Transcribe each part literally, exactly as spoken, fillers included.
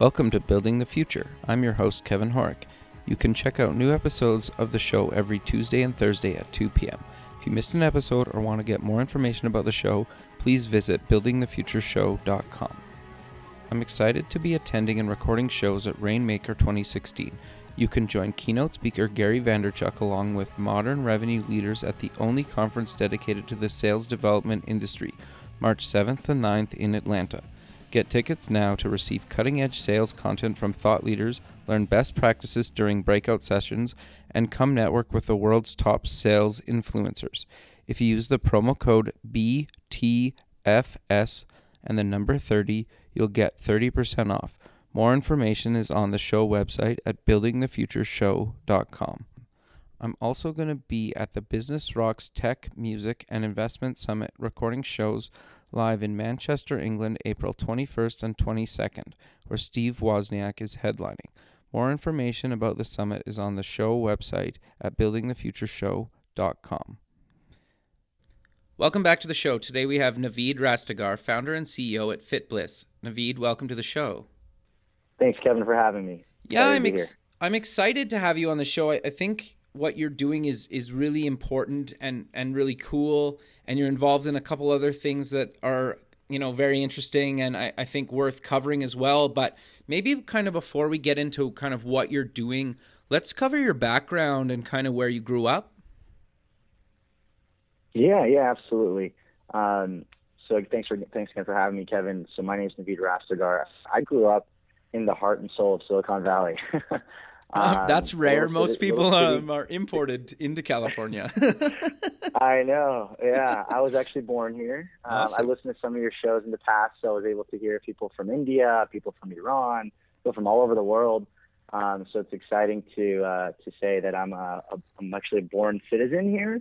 Welcome to Building the Future. I'm your host, Kevin Horick. You can check out new episodes of the show every Tuesday and Thursday at two p.m. If you missed an episode or want to get more information about the show, please visit building the future show dot com. I'm excited to be attending and recording shows at Rainmaker twenty sixteen. You can join keynote speaker Gary Vaynerchuk along with modern revenue leaders at the only conference dedicated to the sales development industry, March seventh and ninth in Atlanta. Get tickets now to receive cutting-edge sales content from thought leaders, learn best practices during breakout sessions, and come network with the world's top sales influencers. If you use the promo code B T F S and the number thirty, you'll get thirty percent off. More information is on the show website at building the future show dot com. I'm also going to be at the Business Rocks Tech, Music, and Investment Summit recording shows live in Manchester, England, April twenty-first and twenty-second, where Steve Wozniak is headlining. More information about the summit is on the show website at building the future show dot com. Welcome back to the show. Today we have Naveed Rastegar, founder and C E O at FitBliss. Naveed, welcome to the show. Thanks, Kevin, for having me. Yeah, I'm, ex- I'm excited to have you on the show. I, I think what you're doing is is really important and and really cool, and you're involved in a couple other things that are, you know, very interesting and I, I think worth covering as well. But maybe kind of before we get into kind of what you're doing, let's cover your background and kind of where you grew up. Yeah, yeah, absolutely. Um, so thanks for thanks again for having me, Kevin. So my name is Naveed Rastegar. I grew up in the heart and soul of Silicon Valley. Um, that's rare. City, Most people um, are imported into California. I know. Yeah. I was actually born here. Um, awesome. I listened to some of your shows in the past, so I was able to hear people from India, people from Iran, people from all over the world. Um, so it's exciting to uh, to say that I'm, a, a, I'm actually a born citizen here.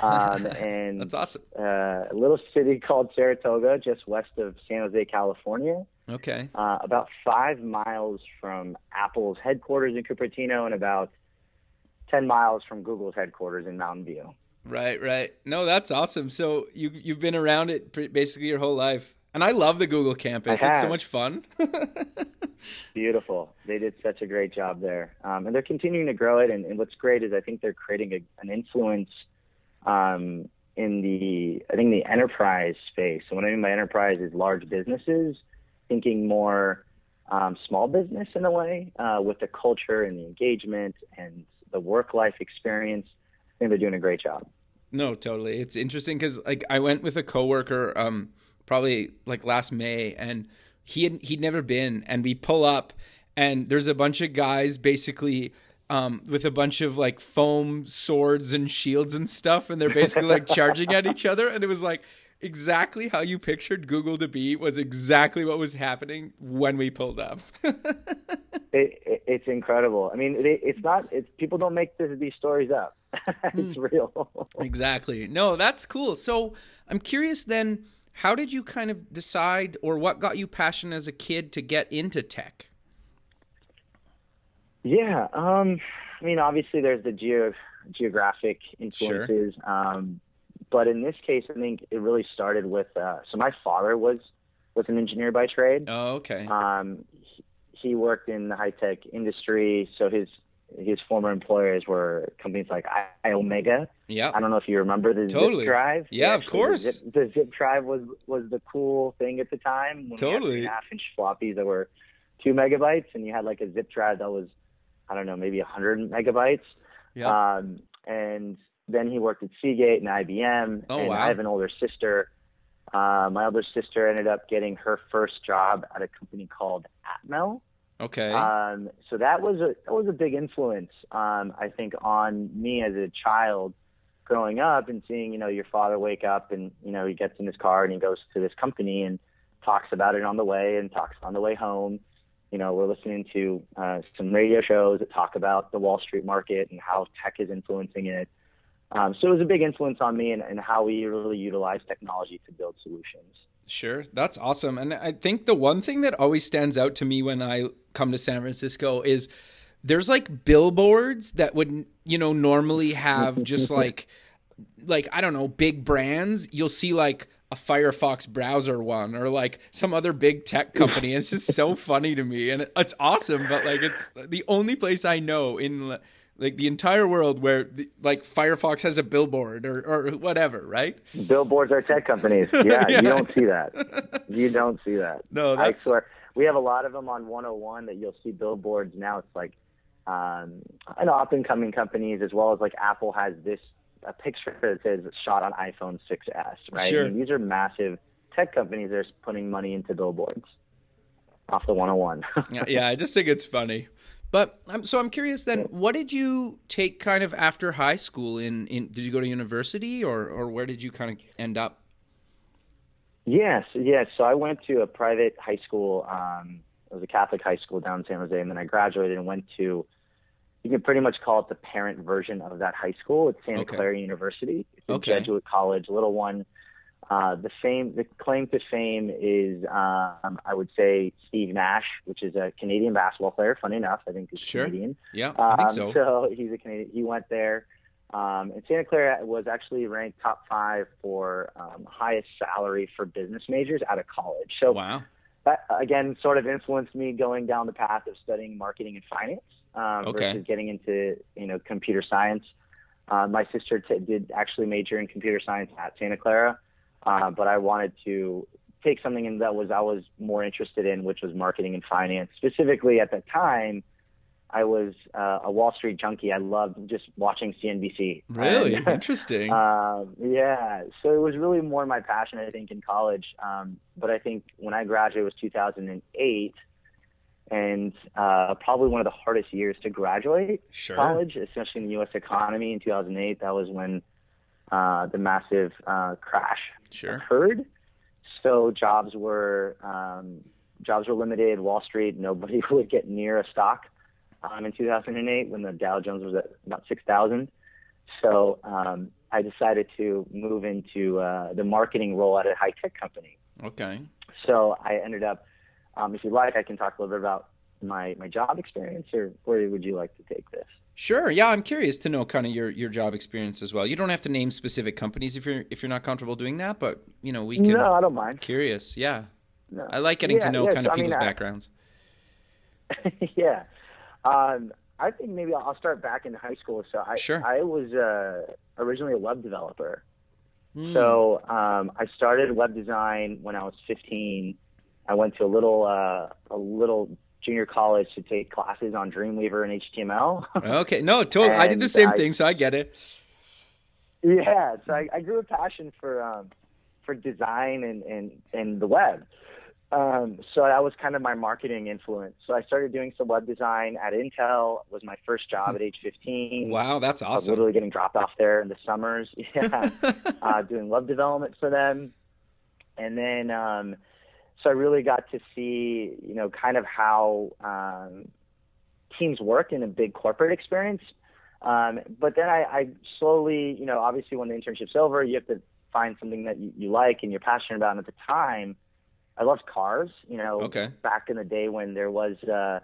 Um, and that's awesome. Uh, a little city called Saratoga, just west of San Jose, California. Okay. Uh, about five miles from Apple's headquarters in Cupertino and about ten miles from Google's headquarters in Mountain View. Right, right. No, that's awesome. So you, you've been around it pre- basically your whole life. And I love the Google campus. It's so much fun. Beautiful. They did such a great job there. Um, and they're continuing to grow it. And, and what's great is I think they're creating a, an influence um, in the, I think, the enterprise space. And what I mean by enterprise is large businesses thinking more um, small business in a way, uh, with the culture and the engagement and the work-life experience. I think they're doing a great job. No, totally. It's interesting because, like, I went with a coworker um, probably like last May, and he had, he'd never been. And we pull up, and there's a bunch of guys basically um, with a bunch of like foam swords and shields and stuff, and they're basically like charging at each other. And it was like, exactly how you pictured Google to be was exactly what was happening when we pulled up. it, it, it's incredible. I mean, it, it's not. It's, people don't make this, these stories up. It's real. Exactly. No, that's cool. So I'm curious then, how did you kind of decide, or what got you passionate as a kid to get into tech? Yeah. Um, I mean, obviously there's the geo geographic influences. Sure. Um, But in this case, I think it really started with uh, – so my father was, was an engineer by trade. Oh, okay. Um, he, he worked in the high-tech industry, so his his former employers were companies like iOmega. Yeah. I don't know if you remember the totally. Zip Drive. Yeah, actually, of course. The Zip, the Zip Drive was, was the cool thing at the time. When totally. half-inch floppies that were two megabytes, and you had like a Zip Drive that was, I don't know, maybe one hundred megabytes. Yeah. Um, and – Then he worked at Seagate and I B M. Oh, and wow. I have an older sister. Uh, my older sister ended up getting her first job at a company called Atmel. Okay. Um, so that was a that was a big influence, um, I think, on me as a child growing up and seeing, you know, your father wake up and, you know, he gets in his car and he goes to this company and talks about it on the way and talks on the way home. You know, we're listening to uh, some radio shows that talk about the Wall Street market and how tech is influencing it. Um, so it was a big influence on me and, and how we really utilize technology to build solutions. Sure. That's awesome. And I think the one thing that always stands out to me when I come to San Francisco is there's like billboards that would, you know, normally have just like, like, I don't know, big brands. You'll see like a Firefox browser one or like some other big tech company. It's just so funny to me, and it's awesome. But like, it's the only place I know in like the entire world where the, like Firefox has a billboard or, or whatever, right? Billboards are tech companies. Yeah, yeah, you don't see that. You don't see that. No, that's... I swear. We have a lot of them on one oh one that you'll see billboards now. It's like um, an up and coming companies, as well as like Apple has this. A picture that says shot on iPhone six S, right? Sure. I mean, these are massive tech companies that are putting money into billboards off the one oh one. yeah, yeah, I just think it's funny. But um, so I'm curious then, what did you take kind of after high school? In, in did you go to university or, or where did you kind of end up? Yes, yes. So I went to a private high school. Um, it was a Catholic high school down in San Jose, and then I graduated and went to, you can pretty much call it the parent version of that high school. It's Santa okay. Clara University. It's a okay. Jesuit college, little one. Uh, the fame, the claim to fame is, um, I would say, Steve Nash, which is a Canadian basketball player. Funny enough, I think he's sure. Canadian. Yeah, I think so. Um, so he's a Canadian. He went there. Um, and Santa Clara was actually ranked top five for um, highest salary for business majors out of college. So wow. that, again, sort of influenced me going down the path of studying marketing and finance. Um, okay. versus getting into, you know, computer science. Uh, my sister t- did actually major in computer science at Santa Clara, uh, but I wanted to take something in that was I was more interested in, which was marketing and finance. Specifically, at that time, I was uh, a Wall Street junkie. I loved just watching C N B C. Really? And, Interesting. Uh, yeah. So it was really more my passion, I think, in college. Um, but I think when I graduated, it was two thousand eight. And uh, probably one of the hardest years to graduate sure. college, especially in the U S economy in two thousand eight. That was when uh, the massive uh, crash sure. occurred. So jobs were um, jobs were limited. Wall Street, nobody would get near a stock um, in two thousand eight when the Dow Jones was at about six thousand. So um, I decided to move into uh, the marketing role at a high-tech company. Okay. So I ended up. Um, if you'd like, I can talk a little bit about my, my job experience, or where would you like to take this? Sure. Yeah, I'm curious to know kind of your, your job experience as well. You don't have to name specific companies if you're if you're not comfortable doing that, but you know we can. No, I don't mind. Curious, yeah. No. I like getting yeah, to know yeah, kind so, of people's I mean, I, backgrounds. yeah, um, I think maybe I'll start back in high school. So I sure. I was uh, originally a web developer, mm. so um, I started web design when I was fifteen. I went to a little uh, a little junior college to take classes on Dreamweaver and H T M L. Okay, no, totally. I did the same I, thing, so I get it. Yeah, so I, I grew a passion for um, for design and, and, and the web. Um, so that was kind of my marketing influence. So I started doing some web design at Intel. It was my first job at age fifteen. Wow, that's awesome. I was literally getting dropped off there in the summers. Yeah, uh, doing web development for them. And then... Um, So I really got to see, you know, kind of how um, teams work in a big corporate experience. Um, but then I, I slowly, you know, obviously when the internship's over, you have to find something that you, you like and you're passionate about. And at the time, I loved cars, you know, okay. back in the day when there was, uh,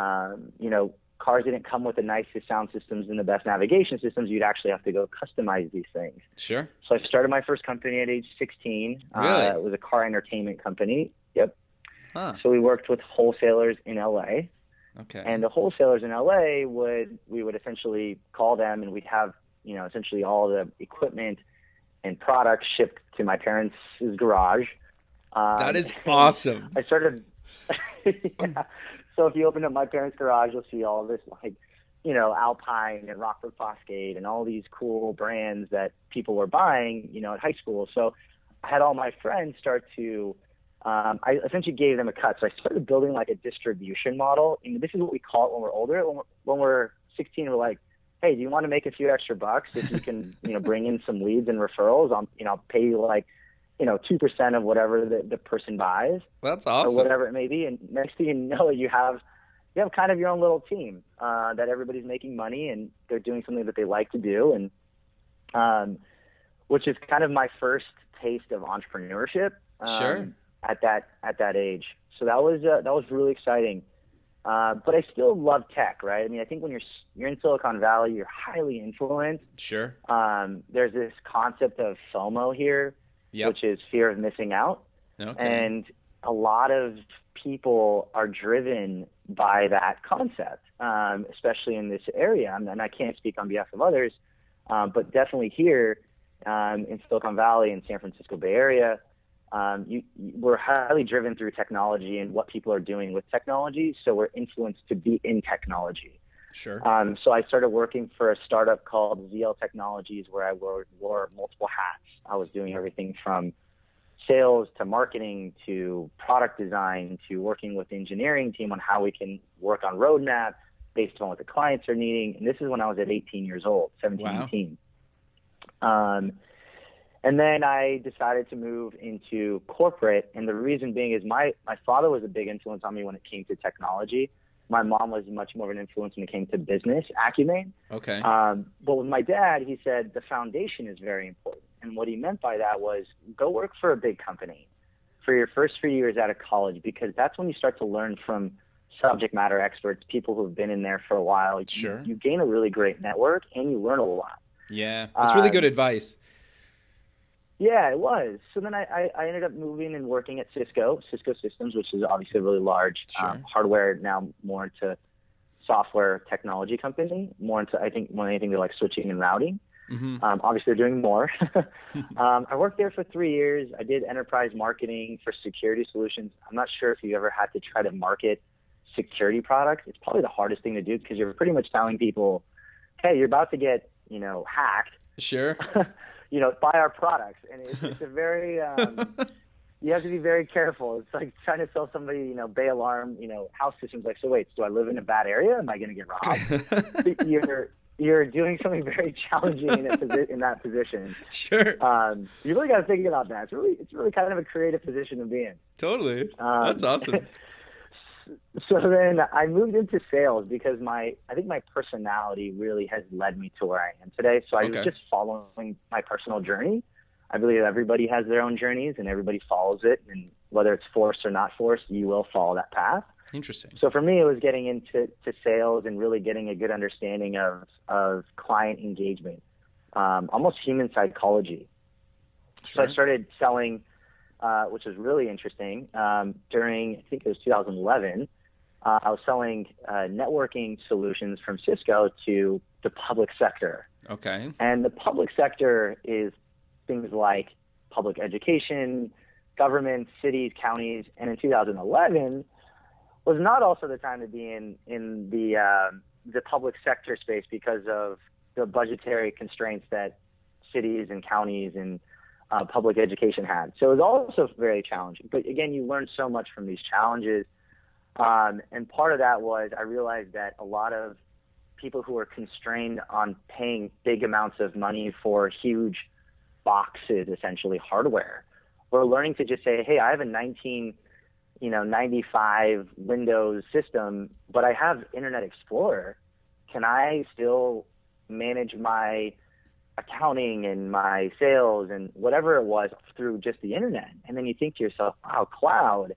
um, you know, cars didn't come with the nicest sound systems and the best navigation systems. You'd actually have to go customize these things. Sure. So I started my first company at age sixteen. Really? Uh, it was a car entertainment company. Yep. Huh. So we worked with wholesalers in L A. Okay. And the wholesalers in L A would, we would essentially call them and we'd have, you know, essentially all the equipment and products shipped to my parents' garage. Um, that is awesome. I started... yeah. So if you open up my parents' garage, you'll see all this, like, you know, Alpine and Rockford Fosgate and all these cool brands that people were buying, you know, at high school. So I had all my friends start to, um, I essentially gave them a cut. So I started building like a distribution model. And this is what we call it when we're older. When we're, when we're sixteen, we're like, hey, do you want to make a few extra bucks? If you can, you know, bring in some leads and referrals, I'll, you know, I'll pay you like, you know, two percent of whatever the, the person buys. That's awesome. Or whatever it may be. And next thing you know, you have you have kind of your own little team uh, that everybody's making money and they're doing something that they like to do. And um, which is kind of my first taste of entrepreneurship um, sure. at that at that age. So that was uh, that was really exciting. Uh, but I still love tech, right? I mean, I think when you're you're in Silicon Valley, you're highly influenced. Sure. Um, there's this concept of FOMO here. yep. which is fear of missing out. Okay. And a lot of people are driven by that concept, um, especially in this area. And I can't speak on behalf of others, uh, but definitely here um, in Silicon Valley and San Francisco Bay Area, um, you, we're highly driven through technology and what people are doing with technology. So we're influenced to be in technology. Sure. Um, so I started working for a startup called Z L Technologies, where I wore, wore multiple hats. I was doing everything from sales to marketing to product design to working with the engineering team on how we can work on roadmap based on what the clients are needing. And this is when I was at eighteen years old, seventeen, wow. eighteen. Um, and then I decided to move into corporate. And the reason being is my, my father was a big influence on me when it came to technology. My mom was much more of an influence when it came to business acumen. Okay. Um, but with my dad, he said the foundation is very important. And what he meant by that was go work for a big company for your first few years out of college, because that's when you start to learn from subject matter experts, people who have been in there for a while. Sure. You, you gain a really great network and you learn a lot. Yeah, that's really um, good advice. Yeah, it was. So then I, I ended up moving and working at Cisco, Cisco Systems, which is obviously a really large sure. um, hardware, now more into software technology company, more into, I think, more than anything, they're like switching and routing. Mm-hmm. Um, obviously, they're doing more. um, I worked there for three years. I did enterprise marketing for security solutions. I'm not sure if you ever had to try to market security products. It's probably the hardest thing to do because you're pretty much telling people, hey, you're about to get, you know, hacked. Sure. you know, buy our products. And it's, it's a very, um, you have to be very careful. It's like trying to sell somebody, you know, Bay Alarm, you know, house systems. Like, so wait, do I live in a bad area? Am I going to get robbed? you're You're doing something very challenging in, a, in that position. Sure. Um, you really got to think about that. It's really, it's really kind of a creative position to be in. Totally. Um, That's awesome. So then I moved into sales because my, I think my personality really has led me to where I am today. So I okay. was just following my personal journey. I believe everybody has their own journeys and everybody follows it. And whether it's forced or not forced, you will follow that path. Interesting. So for me, it was getting into to sales and really getting a good understanding of, of client engagement, um, almost human psychology. Sure. So I started selling, uh, which was really interesting, um, during, I think it was two thousand eleven, uh, I was selling uh, networking solutions from Cisco to the public sector. Okay. And the public sector is things like public education, government, cities, counties, and in two thousand eleven... was not also the time to be in in the uh, the public sector space because of the budgetary constraints that cities and counties and uh, public education had. So it was also very challenging. But again, you learn so much from these challenges. Um, and part of that was I realized that a lot of people who are constrained on paying big amounts of money for huge boxes, essentially hardware, were learning to just say, hey, I have a nineteen you know, ninety-five Windows system, but I have Internet Explorer. Can I still manage my accounting and my sales and whatever it was through just the Internet? And then you think to yourself, wow, cloud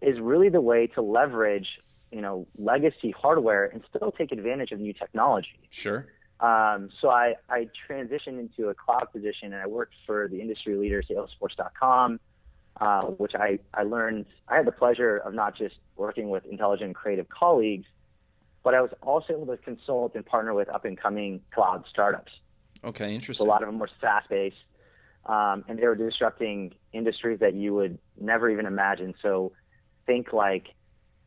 is really the way to leverage, you know, legacy hardware and still take advantage of new technology. Sure. Um, so I, I transitioned into a cloud position and I worked for the industry leader, Salesforce dot com. Uh, which I, I learned, I had the pleasure of not just working with intelligent and creative colleagues, but I was also able to consult and partner with up-and-coming cloud startups. Okay, interesting. So a lot of them were SaaS-based, um, and they were disrupting industries that you would never even imagine. So think like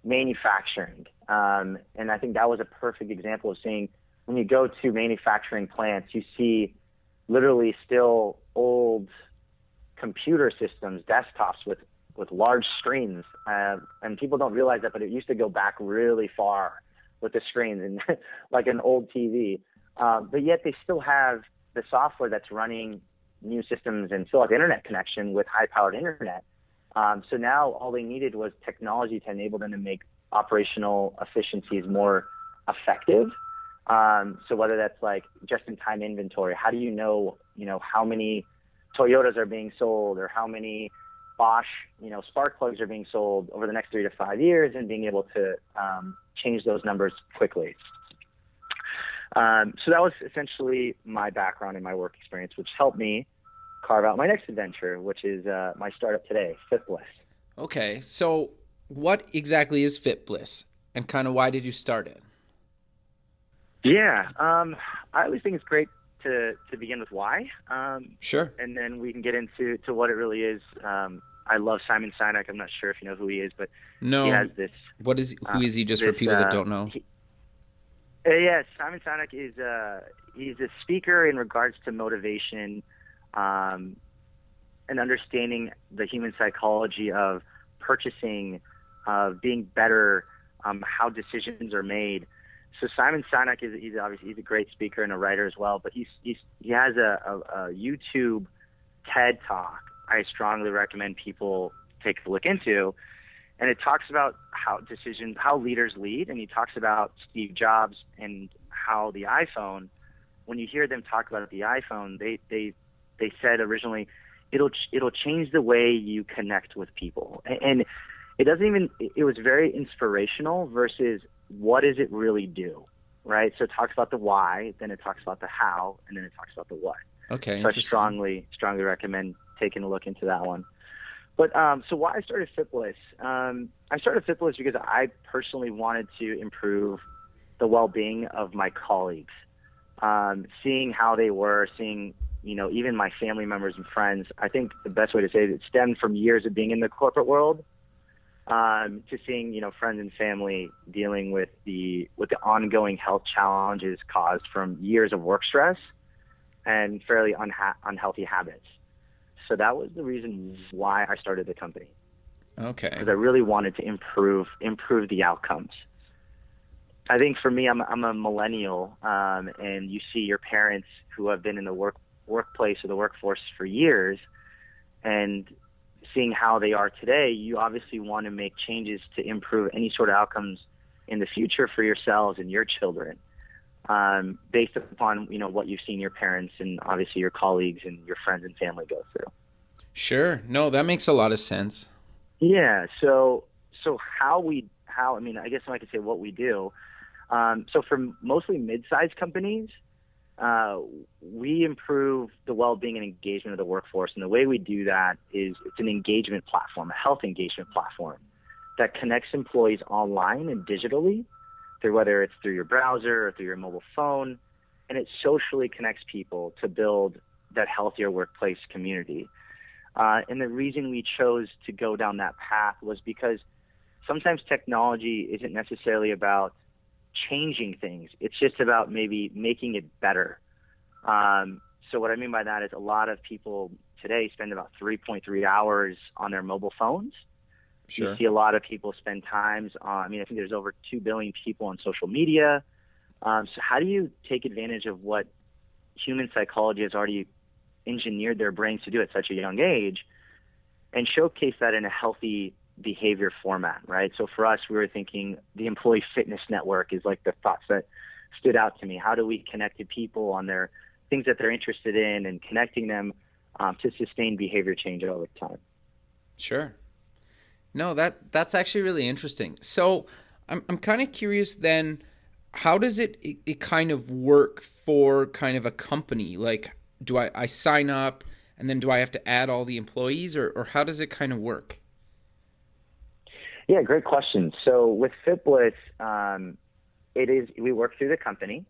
manufacturing. Um, and I think that was a perfect example of seeing when you go to manufacturing plants, you see literally still old computer systems, desktops with, with large screens. Uh, and people don't realize that, but it used to go back really far with the screens and like an old T V. Uh, but yet they still have the software that's running new systems and still have internet connection with high-powered internet. Um, so now all they needed was technology to enable them to make operational efficiencies more effective. Um, so whether that's like just-in-time inventory, how do you know, you know, how many Toyotas are being sold or how many Bosch, you know, spark plugs are being sold over the next three to five years and being able to um, change those numbers quickly. Um, so that was essentially my background and my work experience, which helped me carve out my next adventure, which is uh, my startup today, FitBliss. Okay, so what exactly is FitBliss, and kind of why did you start it? Yeah, um, I always think it's great to, to begin with why. Um, sure. And then we can get into to what it really is. Um, I love Simon Sinek. I'm not sure if you know who he is, but no. He has this. What is who um, is he? Just this, for people uh, that don't know. He, uh, yes, Simon Sinek is uh, he's a speaker in regards to motivation, um, and understanding the human psychology of purchasing, of uh, being better, um, how decisions are made. So Simon Sinek is he's obviously he's a great speaker and a writer as well, but he's, he's he has a, a, a YouTube TED Talk I strongly recommend people take a look into, and it talks about how decisions, how leaders lead, and he talks about Steve Jobs and how the iPhone. When you hear them talk about the iPhone, they they they said originally it'll it'll change the way you connect with people, and, and it doesn't even. It was very inspirational versus. What does it really do, right? So it talks about the why, then it talks about the how, and then it talks about the what. Okay, so I strongly, strongly recommend taking a look into that one. But um, so why I started FitBliss? Um, I started FitBliss because I personally wanted to improve the well-being of my colleagues, um, seeing how they were, seeing you know even my family members and friends. I think the best way to say it, it stemmed from years of being in the corporate world. Um, to seeing, you know, friends and family dealing with the with the ongoing health challenges caused from years of work stress and fairly unha- unhealthy habits. So that was the reason why I started the company. Okay. Because I really wanted to improve improve the outcomes. I think for me, I'm I'm a millennial, um, and you see your parents who have been in the work workplace or the workforce for years, and seeing how they are today, you obviously want to make changes to improve any sort of outcomes in the future for yourselves and your children, um, based upon, you know, what you've seen your parents and obviously your colleagues and your friends and family go through. Sure. No, that makes a lot of sense. Yeah. So, so how we, how, I mean, I guess I could say what we do. Um, so for mostly mid-sized companies, Uh, we improve the well-being and engagement of the workforce, and the way we do that is it's an engagement platform, a health engagement platform that connects employees online and digitally, through whether it's through your browser or through your mobile phone, and it socially connects people to build that healthier workplace community. Uh, and the reason we chose to go down that path was because sometimes technology isn't necessarily about changing things. It's just about maybe making it better. Um, so what I mean by that is a lot of people today spend about three point three hours on their mobile phones. Sure. You see a lot of people spend times on, I mean, I think there's over two billion people on social media. Um, so how do you take advantage of what human psychology has already engineered their brains to do at such a young age and showcase that in a healthy behavior format, right? So for us, we were thinking the employee fitness network is like the thoughts that stood out to me. How do we connect to people on their things that they're interested in and connecting them um, to sustain behavior change all the time? Sure. No, that that's actually really interesting. So I'm I'm kind of curious then, how does it, it it kind of work for kind of a company? Like, do I, I sign up and then do I have to add all the employees, or, or how does it kind of work? Yeah, great question. So with FitBliss, um, it is we work through the company.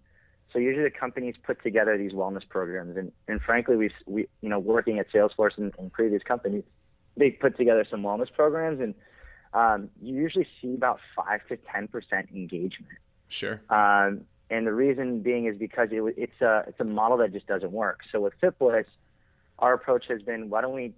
So usually the companies put together these wellness programs, and, and frankly, we we you know working at Salesforce and, and previous companies, they put together some wellness programs, and um, you usually see about five to ten percent engagement. Sure. Um, and the reason being is because it, it's a it's a model that just doesn't work. So with FitBliss, our approach has been, why don't we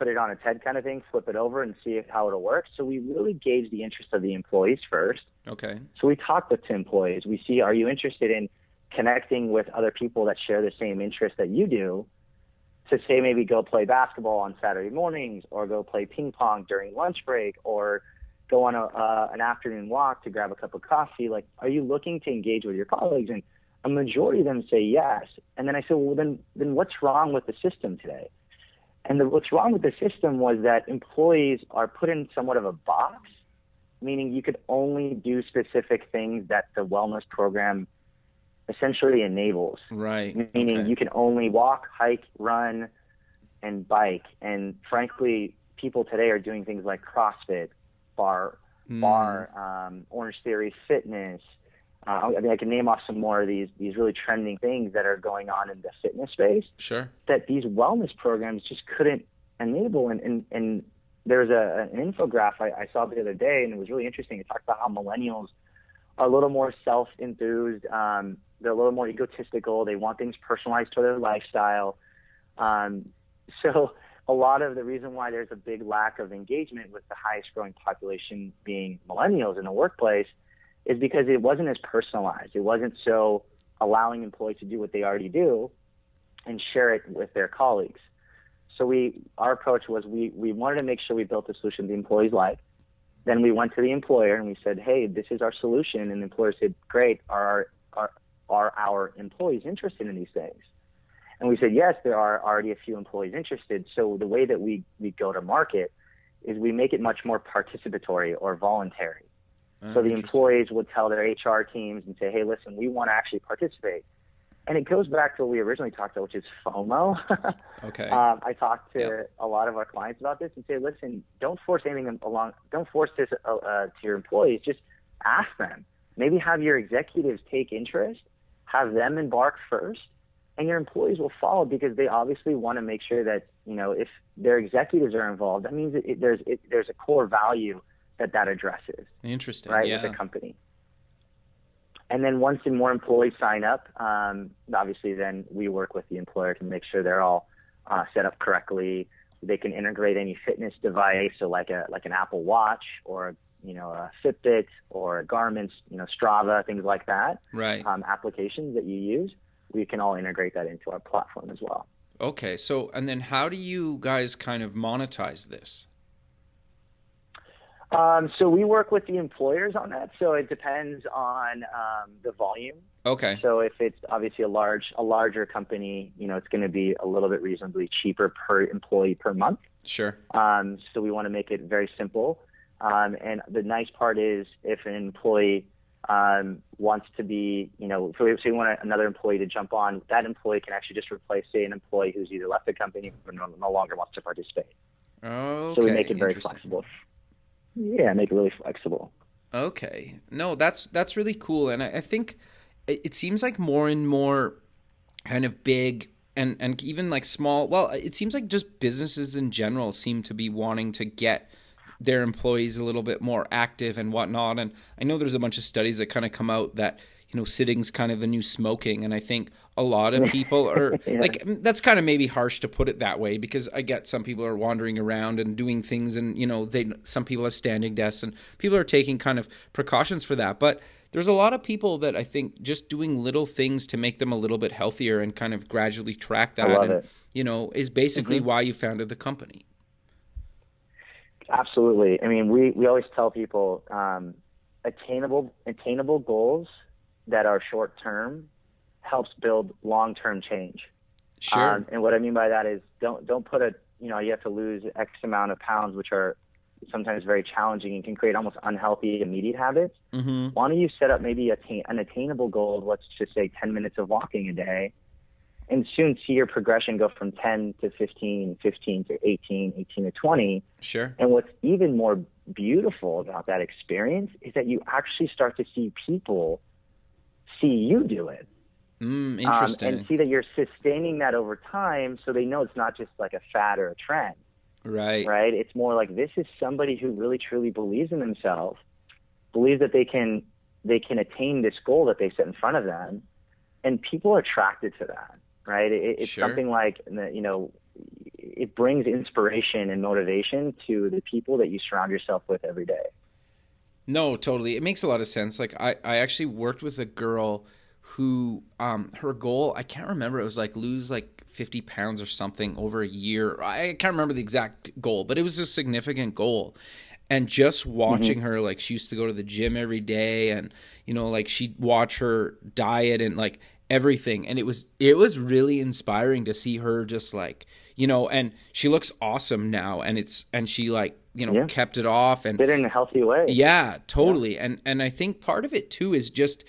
put it on its head kind of thing, flip it over and see how it'll work. So we really gauge the interest of the employees first. Okay. So we talk with two employees. We see, are you interested in connecting with other people that share the same interest that you do, to say maybe go play basketball on Saturday mornings, or go play ping pong during lunch break, or go on a, uh, an afternoon walk to grab a cup of coffee. Like, are you looking to engage with your colleagues? And a majority of them say yes. And then I say, well, then, then what's wrong with the system today? And the, what's wrong with the system was that employees are put in somewhat of a box, meaning you could only do specific things that the wellness program essentially enables. Right. Meaning okay. You can only walk, hike, run, and bike. And frankly, people today are doing things like CrossFit, bar, mm. bar, um, Orange Theory Fitness. Uh, I mean, I can name off some more of these these really trending things that are going on in the fitness space. Sure. That these wellness programs just couldn't enable. And and, and there was a, an infographic I, I saw the other day, and it was really interesting. It talked about how millennials are a little more self-enthused. Um, they're a little more egotistical. They want things personalized to their lifestyle. Um, so a lot of the reason why there's a big lack of engagement with the highest growing population being millennials in the workplace is because it wasn't as personalized. It wasn't so allowing employees to do what they already do and share it with their colleagues. So we, our approach was we, we wanted to make sure we built a solution the employees liked. Then we went to the employer and we said, hey, this is our solution. And the employer said, great, are our, are, are our employees interested in these things? And we said, yes, there are already a few employees interested. So the way that we, we go to market is we make it much more participatory or voluntary. Oh, so the employees would tell their H R teams and say, hey, listen, we want to actually participate. And it goes back to what we originally talked about, which is FOMO. Okay. Um, I talked to yep. a lot of our clients about this and say, listen, don't force anything along. Don't force this uh, uh, to your employees. Just ask them. Maybe have your executives take interest, have them embark first, and your employees will follow because they obviously want to make sure that, you know, if their executives are involved, that means it, it, there's it, there's a core value that that addresses. Interesting, right, yeah. with the company. And then once more employees sign up, um, obviously then we work with the employer to make sure they're all uh, set up correctly. They can integrate any fitness device, so like a like an Apple Watch or you know a Fitbit or a Garmin, you know Strava, things like that. Right. Um, applications that you use, we can all integrate that into our platform as well. Okay. So and then how do you guys kind of monetize this? Um, so we work with the employers on that. So it depends on um, the volume. Okay. So if it's obviously a large, a larger company, you know, it's going to be a little bit reasonably cheaper per employee per month. Sure. Um, so we want to make it very simple. Um, and the nice part is if an employee um, wants to be, you know, so we want another employee to jump on, that employee can actually just replace, say, an employee who's either left the company or no, no longer wants to participate. Okay. So we make it very flexible. Yeah, make it really flexible. Okay. No, that's that's really cool. And I, I think it, it seems like more and more kind of big and, and even like small, well, it seems like just businesses in general seem to be wanting to get their employees a little bit more active and whatnot. And I know there's a bunch of studies that kind of come out that, you know, sitting's kind of the new smoking. And I think a lot of people are yeah. like, that's kind of maybe harsh to put it that way, because I get some people are wandering around and doing things and, you know, they, some people have standing desks and people are taking kind of precautions for that. But there's a lot of people that I think just doing little things to make them a little bit healthier and kind of gradually track that, I love and, it. you know, is basically mm-hmm. why you founded the company. Absolutely. I mean, we, we always tell people, um, attainable, attainable goals that are short term helps build long term change. Sure. Um, and what I mean by that is don't don't put a you know you have to lose X amount of pounds, which are sometimes very challenging and can create almost unhealthy immediate habits. Mm-hmm. Why don't you set up maybe attain, an attainable goal of let's just say ten minutes of walking a day, and soon see your progression go from ten to fifteen, fifteen to eighteen, eighteen to twenty. Sure. And what's even more beautiful about that experience is that you actually start to see people. See you do it. Mm, interesting. Um, and see that you're sustaining that over time, so they know it's not just like a fad or a trend. Right. Right? It's more like this is somebody who really truly believes in themselves, believes that they can they can attain this goal that they set in front of them, and people are attracted to that, right? It, it's sure. something like, you know, it brings inspiration and motivation to the people that you surround yourself with every day. No, totally. It makes a lot of sense. Like I, I actually worked with a girl who um, her goal, I can't remember. It was like lose like fifty pounds or something over a year. I can't remember the exact goal, but it was a significant goal. And just watching mm-hmm. her, like she used to go to the gym every day and, you know, like she'd watch her diet and like everything. And it was it was really inspiring to see her just like, you know, and she looks awesome now and it's and she like, you know, yeah. kept it off and did it in a healthy way. Yeah, totally. Yeah. And and I think part of it too is just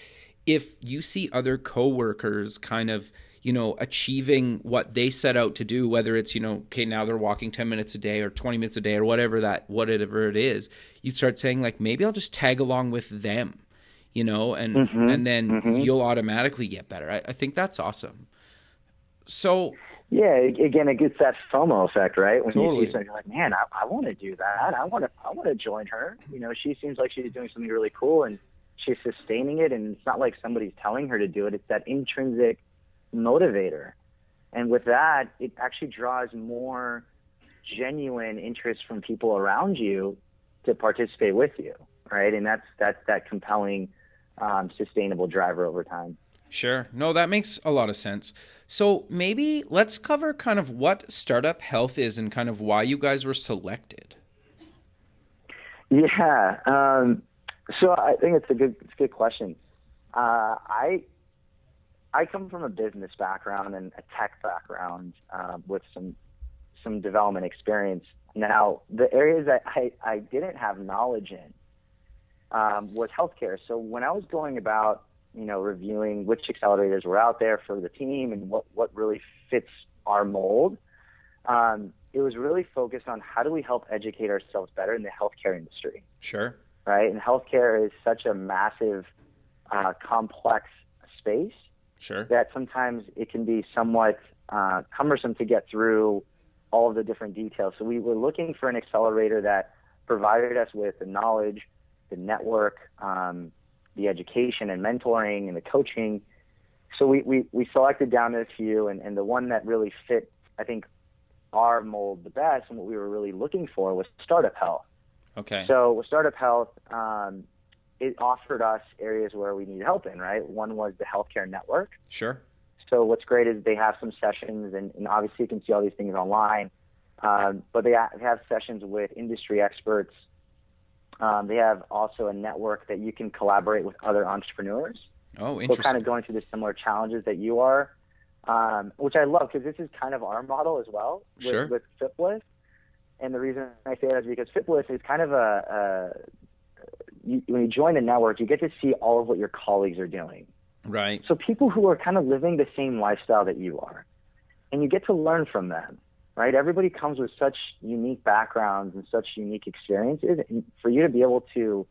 if you see other coworkers kind of, you know, achieving what they set out to do, whether it's, you know, okay, now they're walking ten minutes a day or twenty minutes a day or whatever that, whatever it is, you start saying like, maybe I'll just tag along with them, you know, and, mm-hmm. and then mm-hmm. you'll automatically get better. I, I think that's awesome. So yeah, again, it gets that FOMO effect, right? When totally. You see something, you're like, man, I, I want to do that. I want to, I want to join her. You know, she seems like she's doing something really cool and she's sustaining it. And it's not like somebody's telling her to do it. It's that intrinsic motivator. And with that, it actually draws more genuine interest from people around you to participate with you, right? And that's, that's that compelling, um, sustainable driver over time. Sure. No, that makes a lot of sense. So maybe let's cover kind of what Startup Health is and kind of why you guys were selected. Yeah. Um, so I think it's a good, it's a good question. Uh, I, I come from a business background and a tech background uh, with some some development experience. Now, the areas that I, I didn't have knowledge in um, was healthcare. So when I was going about, you know, reviewing which accelerators were out there for the team and what, what really fits our mold, um, it was really focused on how do we help educate ourselves better in the healthcare industry. Sure. Right? And healthcare is such a massive, uh, complex space. Sure. That sometimes it can be somewhat uh, cumbersome to get through all of the different details. So we were looking for an accelerator that provided us with the knowledge, the network, um, the education and mentoring and the coaching. So we, we, we selected down to a few, and, and the one that really fit, I think, our mold the best and what we were really looking for was Startup Health. Okay. So with Startup Health, um, it offered us areas where we need help in, right? One was the healthcare network. Sure. So what's great is they have some sessions, and, and obviously you can see all these things online, um, but they have sessions with industry experts. Um, they have also a network that you can collaborate with other entrepreneurs. Oh, interesting. So kind of going through the similar challenges that you are, um, which I love because this is kind of our model as well with, sure. with FitBliss. And the reason I say that is because FitBliss is kind of a... a You, when you join the network, you get to see all of what your colleagues are doing. Right. So people who are kind of living the same lifestyle that you are, and you get to learn from them, right? Everybody comes with such unique backgrounds and such unique experiences. And for you to be able to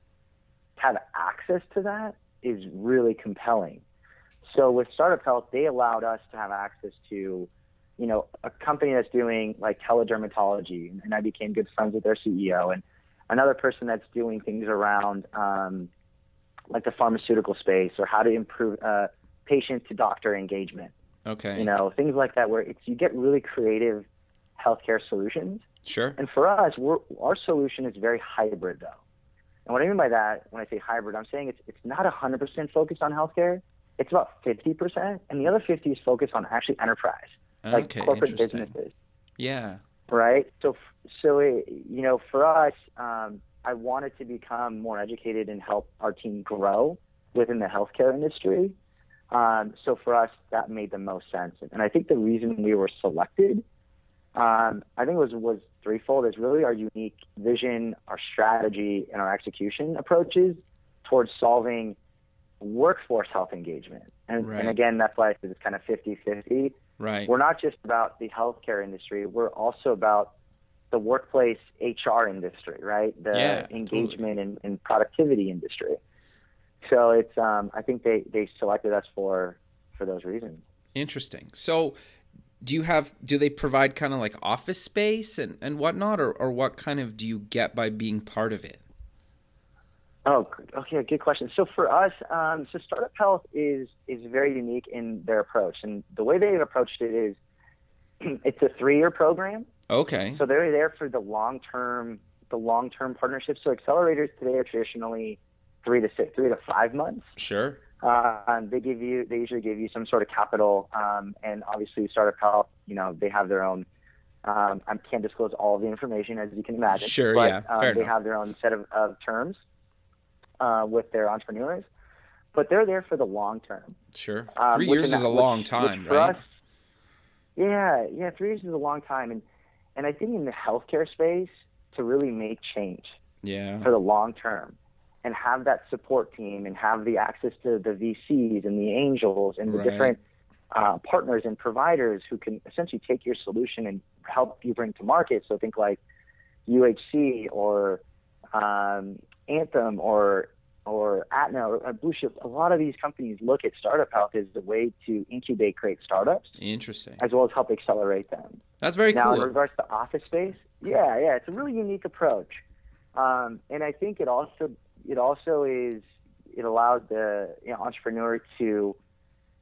have access to that is really compelling. So with Startup Health, they allowed us to have access to, you know, a company that's doing like teledermatology. And I became good friends with their C E O, and another person that's doing things around um, like the pharmaceutical space or how to improve uh, patient to doctor engagement. Okay. You know, things like that where it's, you get really creative healthcare solutions. Sure. And for us, we're, our solution is very hybrid though. And what I mean by that, when I say hybrid, I'm saying it's, it's not one hundred percent focused on healthcare. It's about fifty percent. And the other fifty is focused on actually enterprise, okay, like corporate businesses. Yeah. Right. So, so it, you know, for us, um, I wanted to become more educated and help our team grow within the healthcare industry. Um, so for us, that made the most sense. And I think the reason we were selected, um, I think was, was threefold. It's really our unique vision, our strategy, and our execution approaches towards solving workforce health engagement. And, right. and again, that's why I said it's kind of fifty-fifty. Right. We're not just about the healthcare industry. We're also about the workplace H R industry, right? The yeah, engagement totally. and, and productivity industry. So it's, um, I think they, they selected us for, for those reasons. Interesting. So do you have, do they provide kind of like office space and, and whatnot, or, or what kind of do you get by being part of it? Oh, okay. Good question. So for us, um, so Startup Health is, is very unique in their approach. And the way they've approached it is it's a three-year program. Okay. So they're there for the long-term, the long-term partnerships. So accelerators today are traditionally three to six, three to five months. Sure. Uh, they give you, they usually give you some sort of capital. Um, and obviously Startup Health, you know, they have their own, um, I can't disclose all the information as you can imagine. Sure. But, yeah. Fair um, they enough. have their own set of, of terms. Uh, with their entrepreneurs, but they're there for the long term. Sure. Um, three years is a long time, right? Yeah, yeah, three years is a long time. And and I think in the healthcare space, to really make change yeah. for the long term and have that support team and have the access to the V Cs and the angels and the right. different uh, partners and providers who can essentially take your solution and help you bring to market. So think like U H C or um, Anthem or or Atmel or Blue Shift. A lot of these companies look at Startup Health as the way to incubate great startups. Interesting. As well as help accelerate them. That's very now, cool. Now, in regards to office space, yeah, yeah, it's a really unique approach. Um, and I think it also it also is it allows the you know, entrepreneur to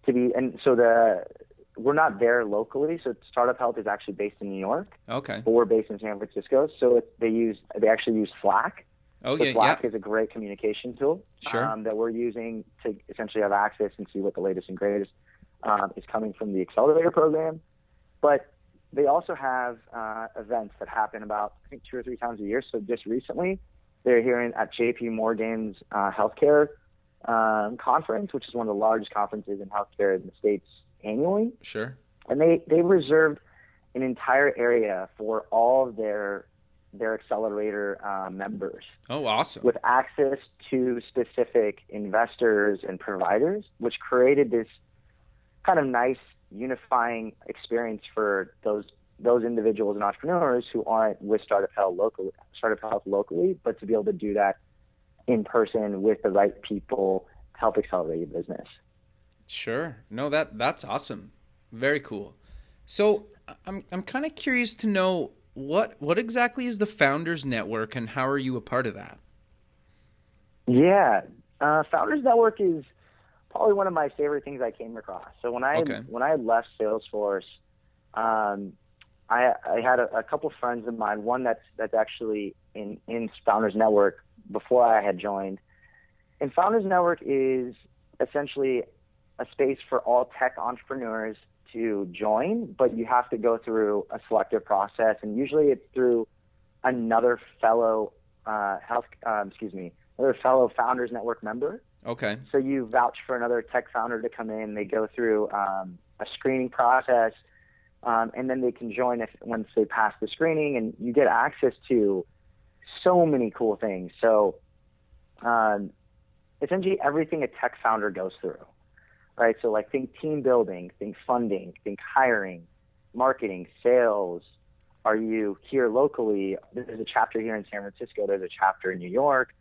to be and so the we're not there locally. So Startup Health is actually based in New York. Okay. But we're based in San Francisco. So it, they use they actually use Slack. Oh so yeah. Slack yeah. is a great communication tool. Sure. Um, that we're using to essentially have access and see what the latest and greatest um, is coming from the accelerator program, but. They also have uh, events that happen about, I think, two or three times a year. So just recently, they're here in, at J P Morgan's uh, healthcare um, conference, which is one of the largest conferences in healthcare in the States annually. Sure. And they, they reserved an entire area for all of their their accelerator uh, members. Oh, awesome. With access to specific investors and providers, which created this kind of nice unifying experience for those those individuals and entrepreneurs who aren't with Startup Health locally, Startup Health locally, but to be able to do that in person with the right people to help accelerate your business. Sure. No, that that's awesome. Very cool. So I'm I'm kind of curious to know what what exactly is the Founders Network and how are you a part of that? Yeah, uh, Founders Network is. Probably one of my favorite things I came across. So when I okay. when I left Salesforce, um, I, I had a, a couple friends of mine. One that's that's actually in, in Founders Network before I had joined. And Founders Network is essentially a space for all tech entrepreneurs to join, but you have to go through a selective process, and usually it's through another fellow uh, health um, excuse me another fellow Founders Network member. Okay. So you vouch for another tech founder to come in. They go through um, a screening process, um, and then they can join if, once they pass the screening, and you get access to so many cool things. So um, essentially everything a tech founder goes through, right? So like think team building, think funding, think hiring, marketing, sales. Are you here locally? There's a chapter here in San Francisco. There's a chapter in New York.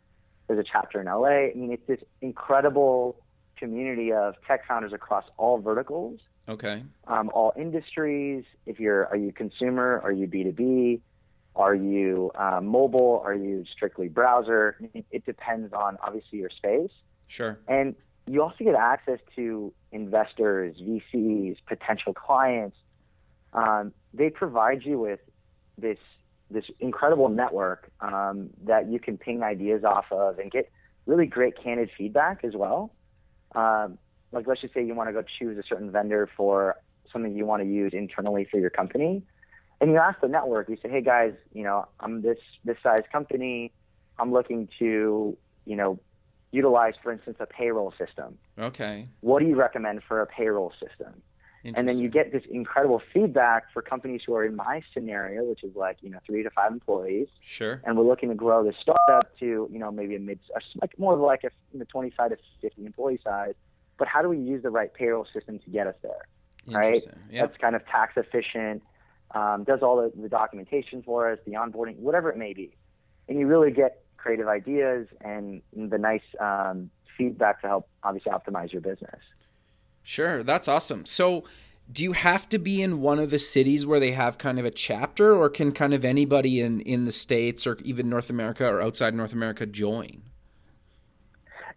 There's a chapter in L A. I mean, it's this incredible community of tech founders across all verticals, okay, um, all industries. If you're, are you consumer? Are you B two B? Are you uh, mobile? Are you strictly browser? It, it depends on obviously your space. Sure. And you also get access to investors, V Cs, potential clients. Um, they provide you with this. this incredible network um, that you can ping ideas off of and get really great candid feedback as well. Um, like let's just say you want to go choose a certain vendor for something you want to use internally for your company. And you ask the network, you say, hey guys, you know, I'm this, this size company. I'm looking to, you know, utilize, for instance, a payroll system. Okay. What do you recommend for a payroll system? And then you get this incredible feedback for companies who are in my scenario, which is like, you know, three to five employees. Sure. And we're looking to grow the startup to, you know, maybe a mid, like more of like a you know, twenty-five to fifty employee size. But how do we use the right payroll system to get us there? Right. Yep. That's kind of tax efficient, um, does all the, the documentation for us, the onboarding, whatever it may be. And you really get creative ideas and the nice um, feedback to help obviously optimize your business. Sure. That's awesome. So do you have to be in one of the cities where they have kind of a chapter, or can kind of anybody in, in the States or even North America or outside North America join?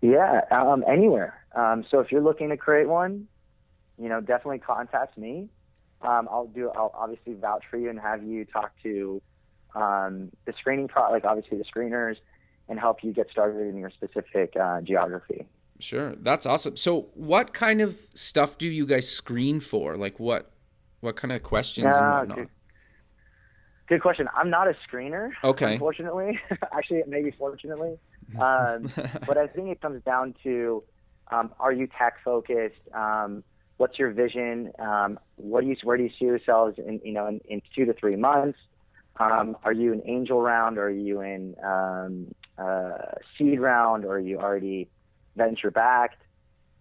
Yeah, um, anywhere. Um, so if you're looking to create one, you know, definitely contact me. Um, I'll do, I'll obviously vouch for you and have you talk to um, the screening pro, like obviously the screeners, and help you get started in your specific uh, geography. Sure. That's awesome. So what kind of stuff do you guys screen for? Like what what kind of questions yeah, and whatnot? Good, good question. I'm not a screener, okay. unfortunately. Actually, maybe fortunately. Um, but I think it comes down to um, are you tech-focused? Um, what's your vision? Um, what do you, where do you see yourselves in, you know, in, in two to three months? Um, are you in angel round? Are you in um, uh, seed round? Or are you already venture backed?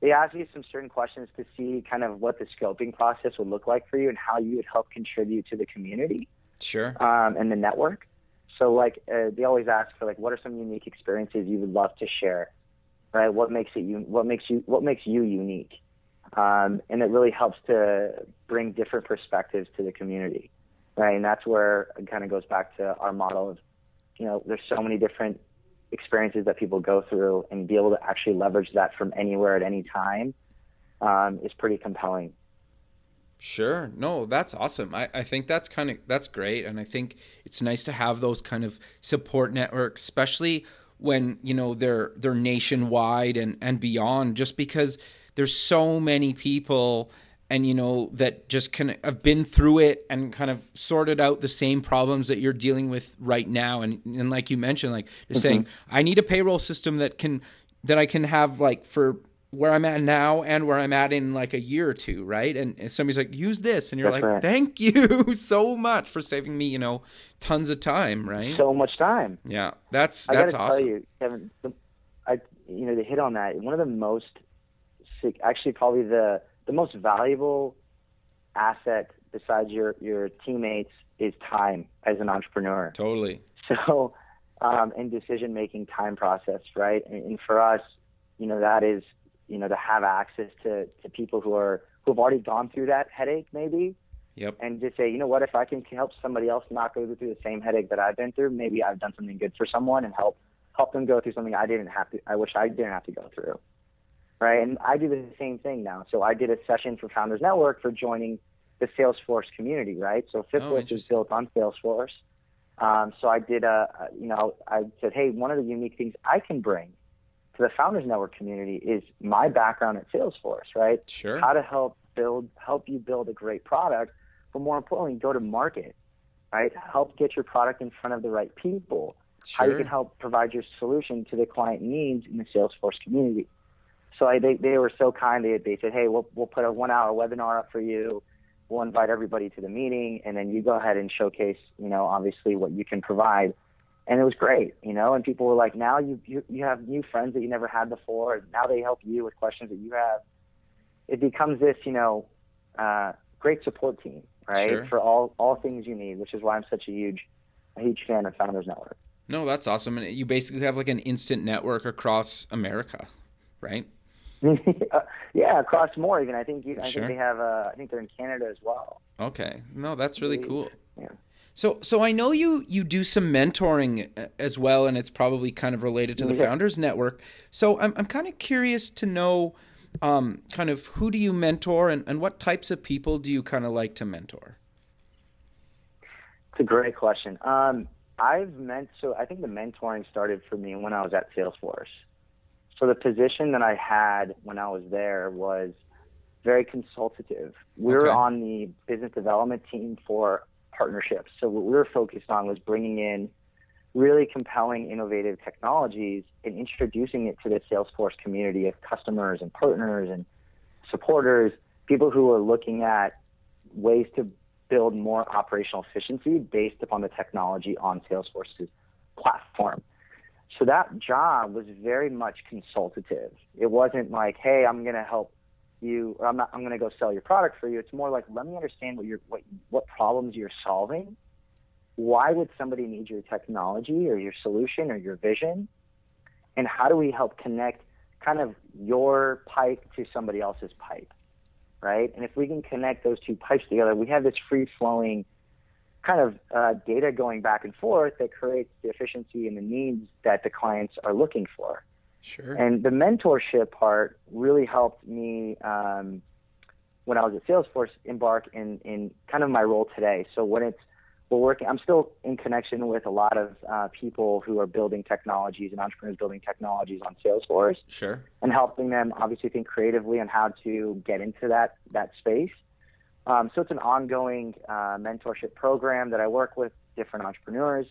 they asked me some certain questions to see kind of what the scoping process would look like for you and how you would help contribute to the community. Sure. Um, and the network. So like uh, they always ask for like, what are some unique experiences you would love to share, right? What makes it you? What makes you? What makes you unique? Um, and it really helps to bring different perspectives to the community, right? And that's where it kind of goes back to our model of, you know, there's so many different experiences that people go through, and be able to actually leverage that from anywhere at any time um, is pretty compelling. Sure. No, that's awesome. I, I think that's kind of, that's great. And I think it's nice to have those kind of support networks, especially when, you know, they're, they're nationwide and, and beyond, just because there's so many people and, you know, that just kind of have been through it and kind of sorted out the same problems that you're dealing with right now. And, and like you mentioned, like you're mm-hmm. saying, I need a payroll system that can, that I can have like for where I'm at now and where I'm at in like a year or two, right? And, and somebody's like, use this. And you're That's like, right. thank you so much for saving me, you know, tons of time, right? So much time. Yeah, that's I that's awesome. I got to tell you, Kevin, I, you know, to hit on that, one of the most, actually probably the, the most valuable asset besides your, your teammates is time as an entrepreneur. Totally. So, um, and decision-making time process, right? And, and for us, you know, that is, you know, to have access to, to people who are, who've already gone through that headache maybe. Yep. And just say, you know what, if I can help somebody else not go through the same headache that I've been through, maybe I've done something good for someone and help, help them go through something I didn't have to, I wish I didn't have to go through. Right. And I do the same thing now. So I did a session for Founders Network for joining the Salesforce community. Right. So FitBliss is built on Salesforce. Um, so I did a, you know, I said, hey, one of the unique things I can bring to the Founders Network community is my background at Salesforce, right? Sure. How to help build, help you build a great product, but more importantly, go to market, right? Help get your product in front of the right people. Sure. How you can help provide your solution to the client needs in the Salesforce community. So I, they, they were so kind. They, they said, hey, we'll, we'll put a one-hour webinar up for you. We'll invite everybody to the meeting, and then you go ahead and showcase, you know, obviously what you can provide. And it was great, you know, and people were like, now you, you you have new friends that you never had before. And now they help you with questions that you have. It becomes this, you know, uh, great support team, right, sure. for all, all things you need, which is why I'm such a huge a huge fan of Founders Network. No, that's awesome. And you basically have like an instant network across America, right? Yeah, across more even. I think you, I sure. think they have uh, I think they're in Canada as well. Okay. No, that's really cool. Yeah. So, so I know you, you do some mentoring as well, and it's probably kind of related to the yeah. Founders Network. So I'm I'm kind of curious to know um, kind of who do you mentor, and, and what types of people do you kind of like to mentor? It's a great question. Um, I've meant, so I think the mentoring started for me when I was at Salesforce. So the position that I had when I was there was very consultative. We okay. were on the business development team for partnerships. So what we were focused on was bringing in really compelling, innovative technologies and introducing it to the Salesforce community of customers and partners and supporters, people who are looking at ways to build more operational efficiency based upon the technology on Salesforce's platform. So that job was very much consultative. It wasn't like, hey, I'm going to help you, or I'm not, I'm going to go sell your product for you. It's more like, let me understand what you're, what, what problems you're solving. Why would somebody need your technology or your solution or your vision? And how do we help connect kind of your pipe to somebody else's pipe, right? And if we can connect those two pipes together, we have this free-flowing kind of uh, data going back and forth that creates the efficiency and the needs that the clients are looking for. Sure. And the mentorship part really helped me um, when I was at Salesforce embark in, in kind of my role today. So when it's we're working, I'm still in connection with a lot of uh, people who are building technologies and entrepreneurs building technologies on Salesforce. Sure. And helping them obviously think creatively on how to get into that that space. Um, so it's an ongoing uh, mentorship program that I work with different entrepreneurs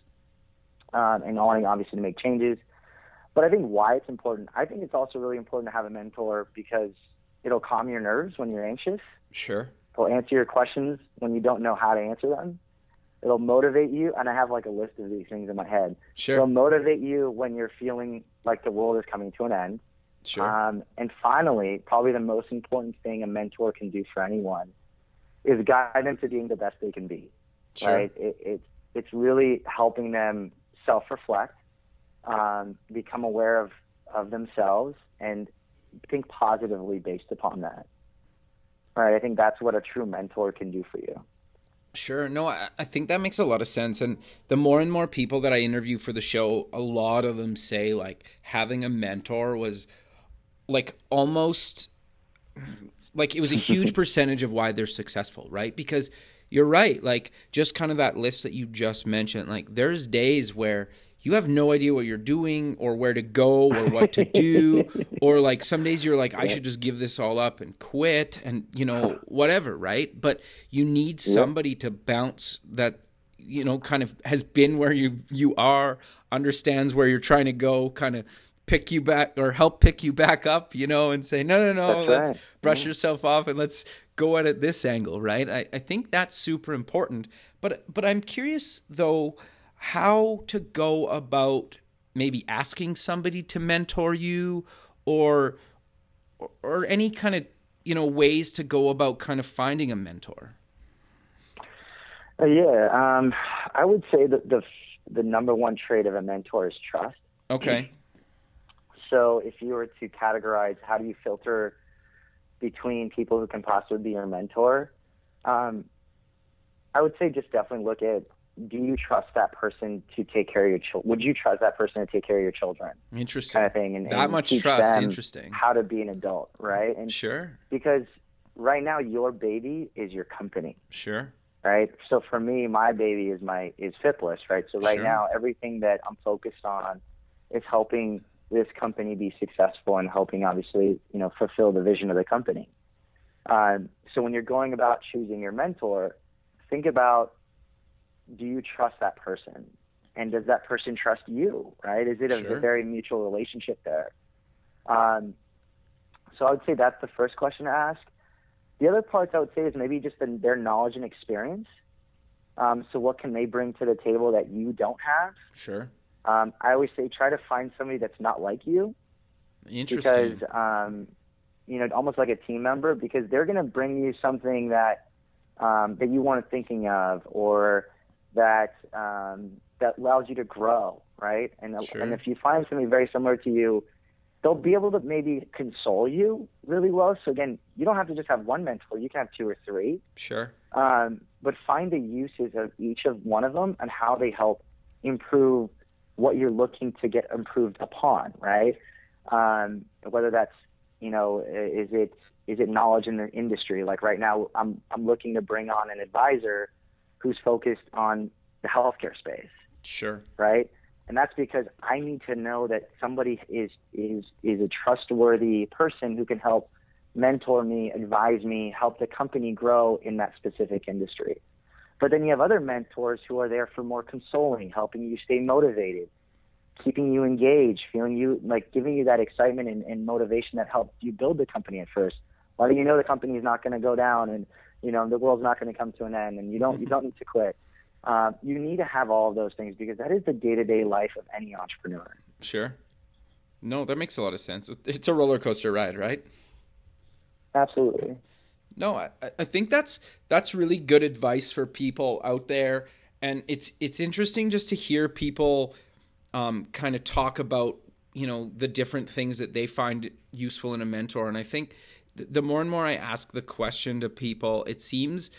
um, and wanting obviously to make changes. But I think why it's important, I think it's also really important to have a mentor because it'll calm your nerves when you're anxious. Sure. It'll answer your questions when you don't know how to answer them. It'll motivate you. And I have like a list of these things in my head. Sure. It'll motivate you when you're feeling like the world is coming to an end. Sure. Um, and finally, probably the most important thing a mentor can do for anyone is guide them to being the best they can be. Sure. Right? It, it, it's really helping them self-reflect, um, become aware of, of themselves, and think positively based upon that. Right? I think that's what a true mentor can do for you. Sure. No, I, I think that makes a lot of sense. And the more and more people that I interview for the show, a lot of them say like having a mentor was like almost like it was a huge percentage of why they're successful, right? Because you're right. Like just kind of that list that you just mentioned, like there's days where you have no idea what you're doing or where to go or what to do. Or like some days you're like, I should just give this all up and quit and, you know, whatever, right? But you need somebody to bounce that, you know, kind of has been where you you are, understands where you're trying to go, kind of pick you back or help pick you back up, you know, and say, no, no, no, that's let's right. brush mm-hmm. yourself off and let's go at it this angle, right? I, I think that's super important. But But I'm curious, though, how to go about maybe asking somebody to mentor you or or any kind of, you know, ways to go about kind of finding a mentor? Uh, yeah, um, I would say that the the number one trait of a mentor is trust. Okay. So if you were to categorize how do you filter between people who can possibly be your mentor, um, I would say just definitely look at, do you trust that person to take care of your children? Would you trust that person to take care of your children? Interesting. Kind of thing. And, that and much teach trust. Them Interesting. How to be an adult, right? And sure. Because right now your baby is your company. Sure. Right. So for me, my baby is my is FitBliss, right? So right sure. now everything that I'm focused on is helping this company be successful and helping obviously you know fulfill the vision of the company. Um, so when you're going about choosing your mentor, think about, do you trust that person? And does that person trust you, right? Is it a sure. very mutual relationship there? Um, so I would say that's the first question to ask. The other parts I would say is maybe just the, their knowledge and experience. Um, so what can they bring to the table that you don't have? Sure. Um, I always say try to find somebody that's not like you. Interesting. Because, um, you know, almost like a team member, because they're going to bring you something that um, that you weren't thinking of, or that um, that allows you to grow, right? And sure. and if you find somebody very similar to you, they'll be able to maybe console you really well. So again, you don't have to just have one mentor; you can have two or three. Sure. Um, but find the uses of each of one of them and how they help improve what you're looking to get improved upon, right? Um, whether that's you know, is it is it knowledge in the industry? Like right now, I'm I'm looking to bring on an advisor who's focused on the healthcare space. Sure. Right? And that's because I need to know that somebody is is is a trustworthy person who can help mentor me, advise me, help the company grow in that specific industry. But then you have other mentors who are there for more consoling, helping you stay motivated, keeping you engaged, feeling you like giving you that excitement and, and motivation that helped you build the company at first. Letting you know the company is not going to go down and you know, the world's not going to come to an end, and you don't you don't need to quit. Uh, you need to have all of those things because that is the day-to-day life of any entrepreneur. Sure. No, that makes a lot of sense. It's a roller coaster ride, right? Absolutely. No, I, I think that's that's really good advice for people out there, and it's it's interesting just to hear people um, kind of talk about you know the different things that they find useful in a mentor, and I think the more and more I ask the question to people, it seems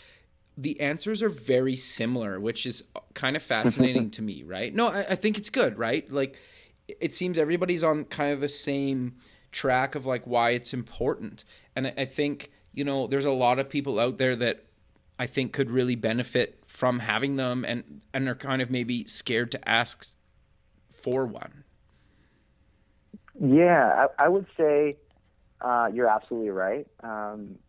the answers are very similar, which is kind of fascinating to me, right? No, I, I think it's good, right? Like, it seems everybody's on kind of the same track of like why it's important. And I, I think, you know, there's a lot of people out there that I think could really benefit from having them and, and are kind of maybe scared to ask for one. Yeah, I, I would say... Uh, you're absolutely right. Um,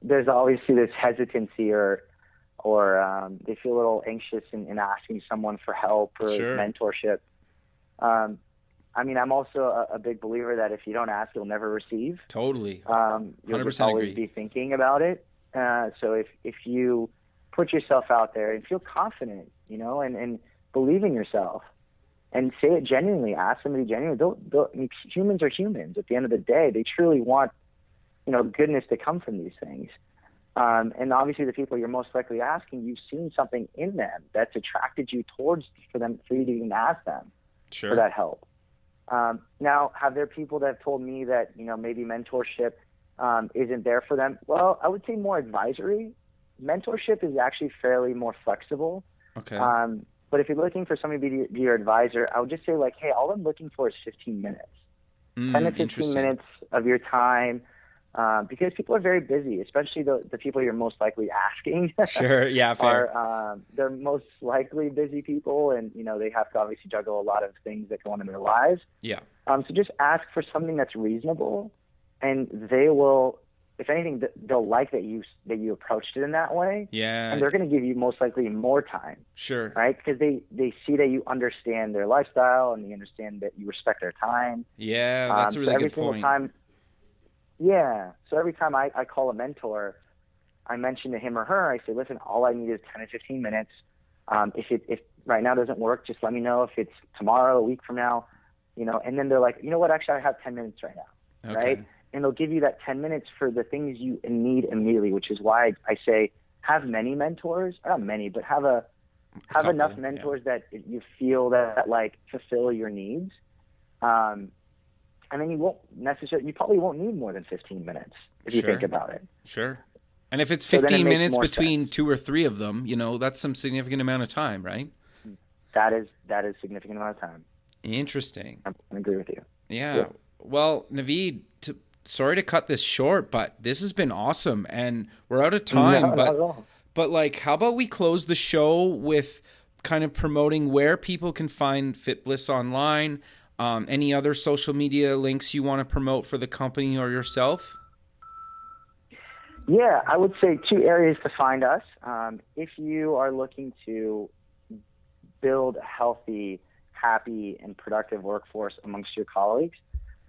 there's obviously this hesitancy or or um, they feel a little anxious in, in asking someone for help or sure. mentorship. Um, I mean, I'm also a, a big believer that if you don't ask, you'll never receive. Totally. Um, you'll just always agree. Be thinking about it. Uh, so if, if you put yourself out there and feel confident, you know, and, and believe in yourself, and say it genuinely. Ask somebody genuinely. Don't, don't, I mean, humans are humans. At the end of the day, they truly want, you know, goodness to come from these things. Um, and obviously, the people you're most likely asking, you've seen something in them that's attracted you towards for them for you to even ask them sure. for that help. Um, now, have there people that have told me that, you know, maybe mentorship um, isn't there for them? Well, I would say more advisory. Mentorship is actually fairly more flexible. Okay. Um, but if you're looking for somebody to be your advisor, I would just say, like, hey, all I'm looking for is fifteen minutes. Mm, ten to fifteen minutes of your time. Um, because people are very busy, especially the, the people you're most likely asking. Sure, yeah, fair. Are, um, they're most likely busy people, and you know they have to obviously juggle a lot of things that go on in their lives. Yeah. Um, so just ask for something that's reasonable, and they will, if anything, they'll like that you that you approached it in that way. Yeah. And they're going to give you most likely more time. Sure. Right, because they they see that you understand their lifestyle and they understand that you respect their time. Yeah, that's um, a really so every good single point. Time, Yeah. So every time I, I call a mentor, I mention to him or her, I say, listen, all I need is ten to fifteen minutes. Um, if it, if right now doesn't work, just let me know. If it's tomorrow, a week from now, you know, and then they're like, you know what, actually I have ten minutes right now. Okay. Right. And they'll give you that ten minutes for the things you need immediately, which is why I say have many mentors, not many, but have a, have a couple, enough mentors yeah. that you feel that like fulfill your needs. Um, And then you won't necessarily, you probably won't need more than fifteen minutes if sure. you think about it. Sure. And if it's fifteen so it minutes between sense. two or three of them, you know, that's some significant amount of time, right? That is, that is significant amount of time. Interesting. I agree with you. Yeah. yeah. Well, Naveed, to, sorry to cut this short, but this has been awesome and we're out of time, no, but, but like, how about we close the show with kind of promoting where people can find FitBliss online? Um, any other social media links you want to promote for the company or yourself? Yeah, I would say two areas to find us. Um, if you are looking to build a healthy, happy, and productive workforce amongst your colleagues,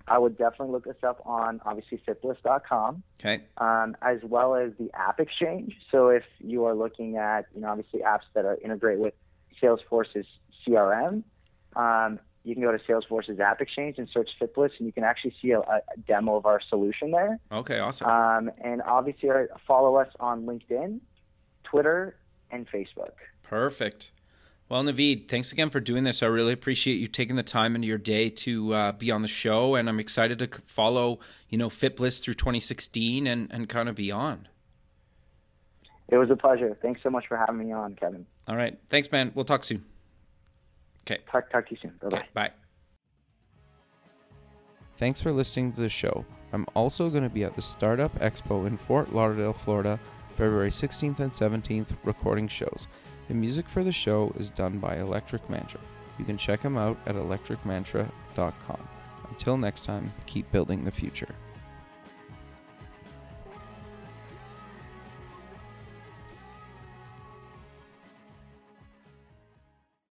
I would definitely look us up on, obviously, Fit Bliss dot com, okay. um, as well as the App Exchange. So if you are looking at, you know, obviously apps that are integrate with Salesforce's C R M, um, you can go to Salesforce's App Exchange and search FitBliss, and you can actually see a, a demo of our solution there. Okay, awesome. Um, and obviously, follow us on LinkedIn, Twitter, and Facebook. Perfect. Well, Naveed, thanks again for doing this. I really appreciate you taking the time into your day to uh, be on the show, and I'm excited to follow, you know, FitBliss through twenty sixteen and, and kind of beyond. It was a pleasure. Thanks so much for having me on, Kevin. All right. Thanks, man. We'll talk soon. Okay. Talk, talk to you soon. Bye-bye. Okay, bye. Thanks for listening to the show. I'm also going to be at the Startup Expo in Fort Lauderdale, Florida, February sixteenth and seventeenth, recording shows. The music for the show is done by Electric Mantra. You can check them out at electric mantra dot com. Until next time, keep building the future.